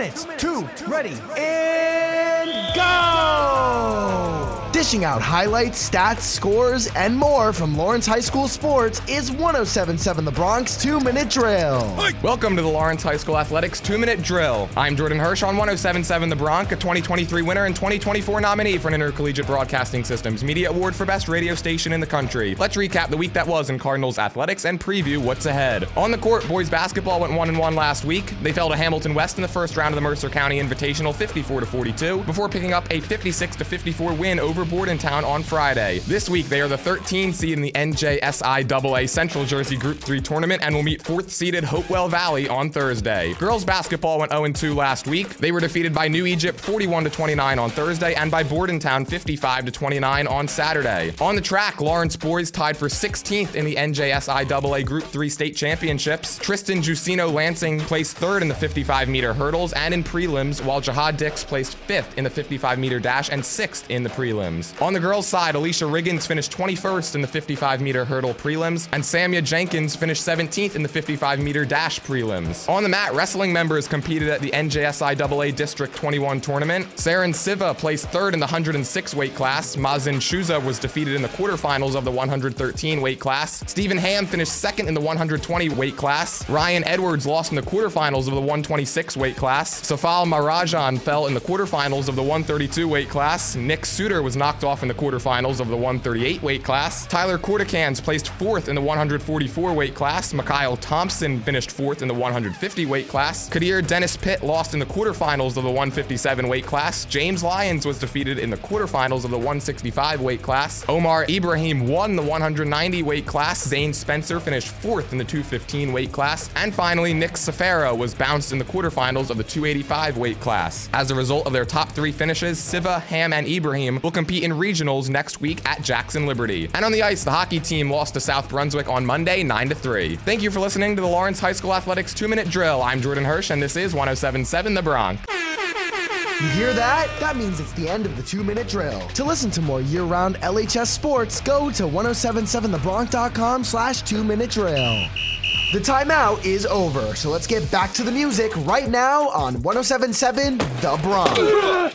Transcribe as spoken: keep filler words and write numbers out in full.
minutes, two, ready, and go! Dishing out highlights, stats, scores, and more from Lawrence High School sports is ten seventy-seven The Bronx two-Minute Drill. Welcome to the Lawrence High School Athletics two-Minute Drill. I'm Jordan Hirsch on ten seventy-seven The Bronx, a twenty twenty-three winner and twenty twenty-four nominee for an Intercollegiate Broadcasting Systems Media Award for Best Radio Station in the country. Let's recap the week that was in Cardinals athletics and preview what's ahead. On the court, boys basketball went one and one last week. They fell to Hamilton West in the first round of the Mercer County Invitational fifty-four to forty-two before picking up a fifty-six to fifty-four win over Bordentown on Friday. This week, they are the thirteenth seed in the N J S I A A Central Jersey Group three tournament and will meet fourth-seeded Hopewell Valley on Thursday. Girls basketball went oh and two last week. They were defeated by New Egypt forty-one to twenty-nine on Thursday and by Bordentown fifty-five to twenty-nine on Saturday. On the track, Lawrence boys tied for sixteenth in the N J S I A A Group three State Championships. Tristan Giussino-Lansing placed third in the fifty-five meter hurdles and in prelims, while Jahad Dix placed fifth in the fifty-five meter dash and sixth in the prelims. On the girls' side, Alicia Riggins finished twenty-first in the fifty-five meter hurdle prelims, and Samia Jenkins finished seventeenth in the fifty-five meter dash prelims. On the mat, wrestling members competed at the N J S I A A District twenty-one tournament. Saren Siva placed third in the one oh six weight class. Mazin Shuza was defeated in the quarterfinals of the one thirteen weight class. Stephen Hamm finished second in the one twenty weight class. Ryan Edwards lost in the quarterfinals of the one twenty-six weight class. Safal Marajan fell in the quarterfinals of the one thirty-two weight class. Nick Suter was knocked off in the quarterfinals of the one thirty-eight weight class. Tyler Kordikans placed fourth in the one forty-four weight class. Mikhail Thompson finished fourth in the one fifty weight class. Kadir Dennis Pitt lost in the quarterfinals of the one fifty-seven weight class. James Lyons was defeated in the quarterfinals of the one sixty-five weight class. Omar Ibrahim won the one ninety weight class. Zane Spencer finished fourth in the two fifteen weight class. And finally, Nick Safara was bounced in the quarterfinals of the two eighty-five weight class. As a result of their top three finishes, Siva, Ham, and Ibrahim will compete in regionals next week at Jackson Liberty. And on the ice, the hockey team lost to South Brunswick on Monday, nine to three. Thank you for listening to the Lawrence High School Athletics two-Minute Drill. I'm Jordan Hirsch, and this is ten seventy-seven The Bronx. You hear that? That means it's the end of the two-Minute Drill. To listen to more year-round L H S sports, go to ten seventy-seven the bronx dot com slash two-Minute Drill. The timeout is over, so let's get back to the music right now on ten seventy-seven The Bronx.